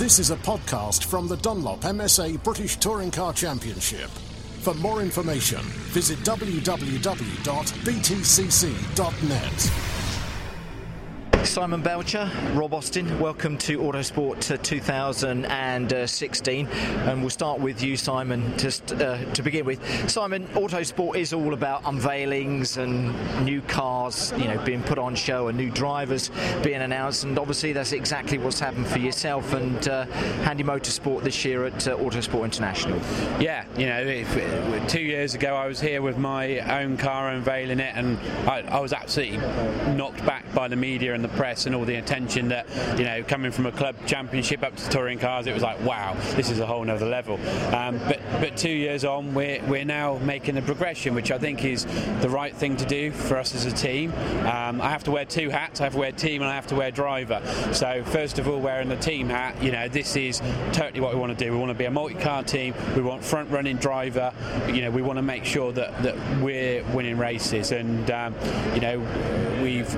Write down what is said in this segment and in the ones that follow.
This is a podcast from the Dunlop MSA British Touring Car Championship. For more information, visit www.btcc.net. Simon Belcher, Rob Austin, welcome to Autosport 2016, and we'll start with you, Simon, just to begin with. Simon, Autosport is all about unveilings and new cars, you know, being put on show and new drivers being announced, and obviously that's exactly what's happened for yourself and Handy Motorsport this year at Autosport International. Yeah, you know, 2 years ago I was here with my own car unveiling it, and I was absolutely knocked back by the media and the press and all the attention that, you know, coming from a club championship up to touring cars, it was like, wow, this is a whole nother level. But 2 years on, we're now making the progression, which I think is the right thing to do for us as a team. I have to wear two hats. I have to wear team and I have to wear driver. So first of all, wearing the team hat, you know, this is totally what we want to do. We want to be a multi-car team. We want front-running driver. You know, we want to make sure that we're winning races. And you know, we've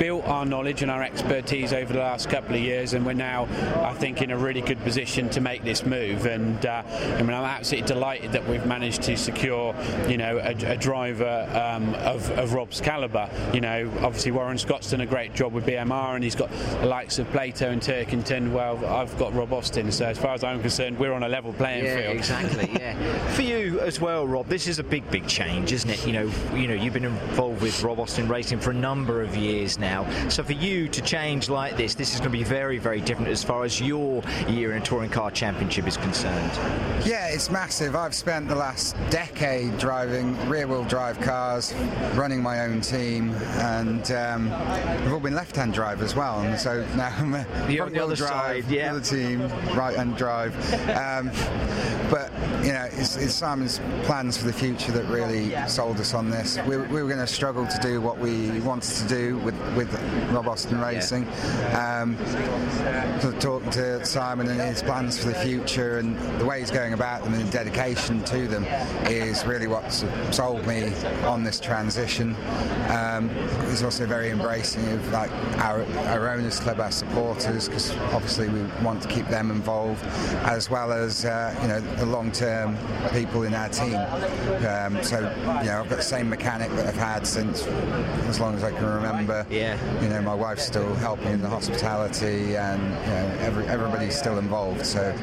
built our knowledge and our expertise over the last couple of years, and we're now, I think, in a really good position to make this move. And I mean, I'm absolutely delighted that we've managed to secure, you know, a driver of Rob's calibre. You know, obviously Warren Scott's done a great job with BMR, and he's got the likes of Plato and Turkington. Well, I've got Rob Austin, so as far as I'm concerned, we're on a level playing field. Exactly. Yeah. For you as well, Rob, this is a big change, isn't it? You know, you've been involved with Rob Austin Racing for a number of years now. So for you to change like this is going to be very, very different as far as your year in a touring car championship is concerned. Yeah, it's massive. I've spent the last decade driving rear-wheel drive cars, running my own team, and we've all been left-hand drive as well. And so now I'm a front-wheel drive, side, yeah. The other team, right-hand drive. But you know, it's Simon's plans for the future that really sold us on this. We were going to struggle to do what we wanted to do with Rob Austin Racing. Yeah. Talking to Simon and his plans for the future and the way he's going about them and the dedication to them is really what's sold me on this transition. He's also very embracing of, like, our owners club, our supporters, because obviously we want to keep them involved, as well as you know, the long-term people in our team. So you know, I've got the same mechanic that I've had since as long as I can remember. Yeah. You know, my wife's still helping in the hospitality, and you know, everybody's still involved. So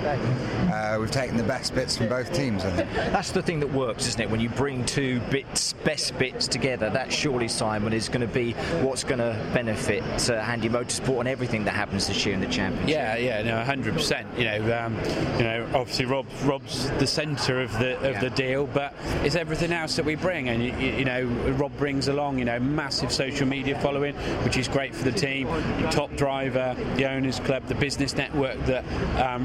we've taken the best bits from both teams, I think. That's the thing that works, isn't it? When you bring two best bits together, that surely, Simon, is going to be what's going to benefit Handy Motorsport and everything that happens this year in the championship. Yeah, no, 100%. You know, obviously Rob's the centre of the deal, but it's everything else that we bring. And you know, Rob brings along, you know, massive social media following, which is great for the team, the top driver, the owners club, the business network that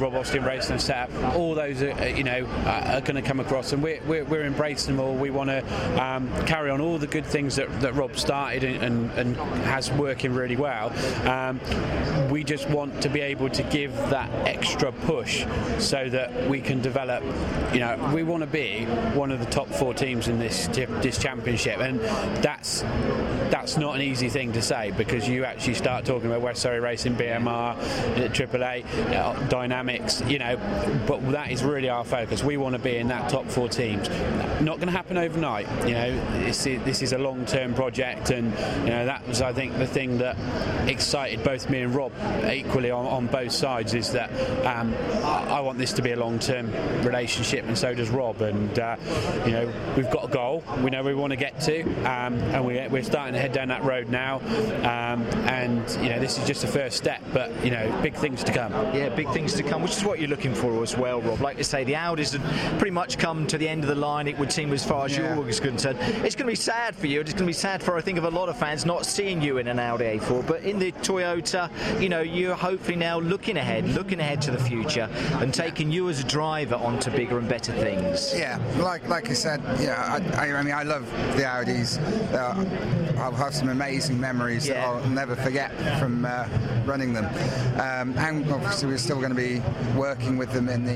Rob Austin Racing has set up. All those are, you know, are going to come across, and we're embracing them all. We want to carry on all the good things that Rob started and has working really well. We just want to be able to give that extra push so that we can develop. You know, we want to be one of the top four teams in this championship, and that's not an easy thing to say, because you actually start talking about West Surrey Racing, BMR, AAA, Dynamics, you know, but that is really our focus. We want to be in that top four teams. Not going to happen overnight, you know. This is a long-term project, and you know, that was, I think, the thing that excited both me and Rob equally on both sides, is that I want this to be a long-term relationship, and so does Rob. And you know, we've got a goal. We know we want to get to, and we're starting to head down that road now. And you know, this is just the first step, but you know, big things to come. Yeah, big things to come, which is what you're looking for as well, Rob. Like you say, the Audis have pretty much come to the end of the line, it would seem, as far as you're concerned. It's going to be sad for you. It's going to be sad for, I think, of a lot of fans not seeing you in an Audi A4. But in the Toyota, you know, you're hopefully now looking ahead to the future, and taking you as a driver onto bigger and better things. Yeah, like I said, yeah, I mean, I love the Audis. I'll have some amazing memories that I'll never never forget from running them. And obviously we're still going to be working with them in the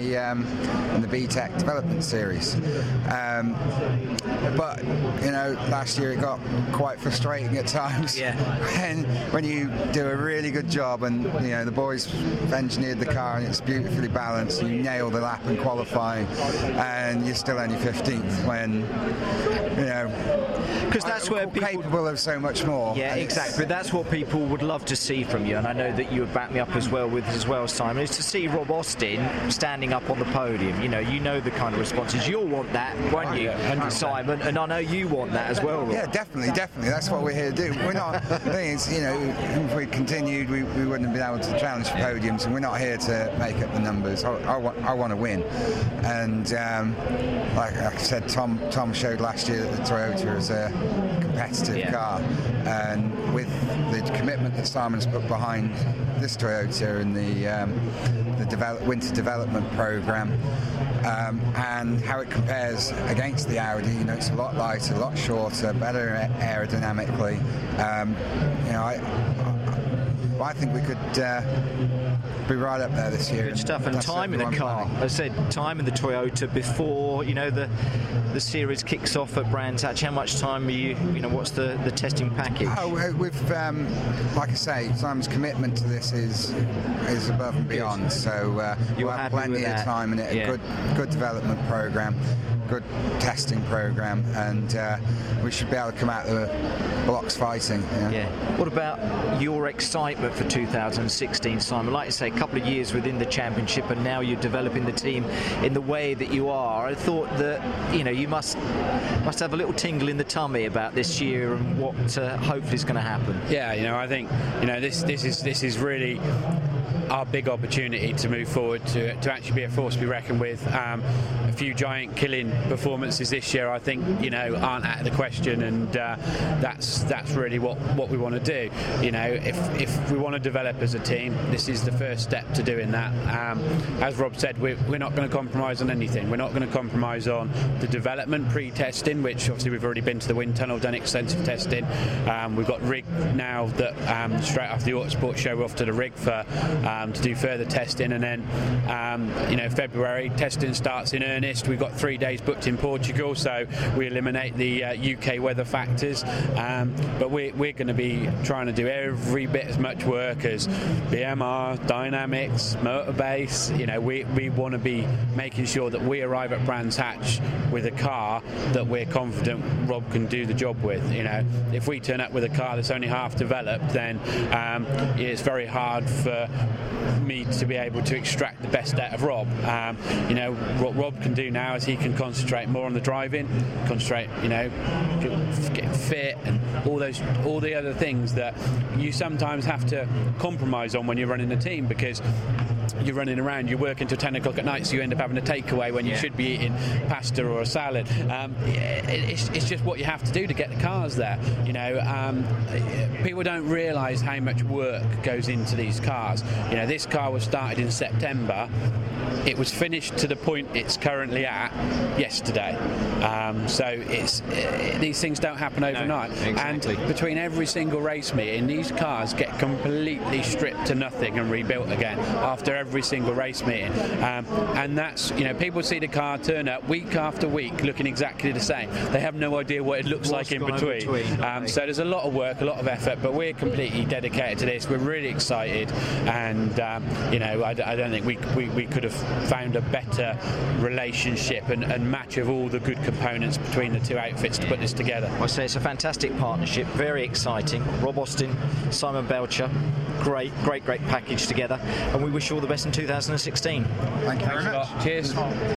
BTEC development series. But you know, last year it got quite frustrating at times. Yeah. When you do a really good job, and you know the boys engineered the car and it's beautifully balanced, and you nail the lap in qualifying, and you're still only 15th when you know, because that's where people capable of so much more. Yeah, exactly. But that's what people would love to see from you, and I know that you would back me up as well with as well, Simon, is to see Rob Austin standing up on the podium. You know the kind of responses you'll want that, won't you, Simon? And I know you want that as well, Rob. Yeah, definitely, definitely. That's what we're here to do. We're not. You know, if we continued, we wouldn't have been able to challenge for podiums, and we're not here to make up the numbers. I want to win, and like I said, Tom showed last year that the Toyota is a competitive car, and with the commitment that Simon's put behind this Toyota in the winter development program, and how it compares against the Audi, you know, it's a lot lighter, a lot shorter, better aerodynamically. You know, I think we could be right up there this year. Good stuff. And time in the car, as I said, time in the Toyota before, you know, the series kicks off at Brands Hatch. How much time are you know, what's the testing package? Oh, we've like I say, Simon's commitment to this is above and beyond, so we'll have plenty of time in it. Yeah. Good development program, good testing program, and we should be able to come out the blocks fighting. Yeah. What about your excitement for 2016, Simon? Like I say, a couple of years within the championship, and now you're developing the team in the way that you are. I thought that, you know, you must have a little tingle in the tummy about this year and what hopefully is going to happen. Yeah, you know, I think, you know, this is really our big opportunity to move forward, to actually be a force to be reckoned with. A few giant killing performances this year, I think, you know, aren't out of the question, and that's really what we want to do. You know, if we want to develop as a team, this is the first step to doing that. As Rob said, we're not going to compromise on anything. We're not going to compromise on the development pre-testing, which obviously we've already been to the wind tunnel, done extensive testing. We've got rig now that straight after the Autosport show, we're off to the rig for to do further testing, and then you know, February testing starts in earnest. We've got 3 days booked in Portugal, so we eliminate the UK weather factors, but we're going to be trying to do every bit as much work as BMR, Dynamics, Motorbase. You know, we want to be making sure that we arrive at Brands Hatch with a car that we're confident Rob can do the job with. You know, if we turn up with a car that's only half developed, then it's very hard for me to be able to extract the best out of Rob. You know, what Rob can do now is he can concentrate more on the driving, concentrate, you know, getting fit and all the other things that you sometimes have to compromise on when you're running a team, because you're running around, you work until 10 o'clock at night, so you end up having a takeaway when you should be eating pasta or a salad. It's just what you have to do to get the cars there. You know, people don't realise how much work goes into these cars. You know, this car was started in September. It was finished to the point it's currently at yesterday. So these things don't happen overnight. No, exactly. And between every single race meeting, these cars get completely stripped to nothing and rebuilt again after every single race meeting. And that's, you know, people see the car turn up week after week looking exactly the same. They have no idea what it looks like in between. So there's a lot of work, a lot of effort, but we're completely dedicated to this. We're really excited, and you know, I don't think we could have found a better relationship and match of all the good components between the two outfits to put this together. I say it's a fantastic partnership, very exciting. Rob Austin, Simon Belcher, great package together, and we wish you all the best in 2016. Thank you very much. Cheers.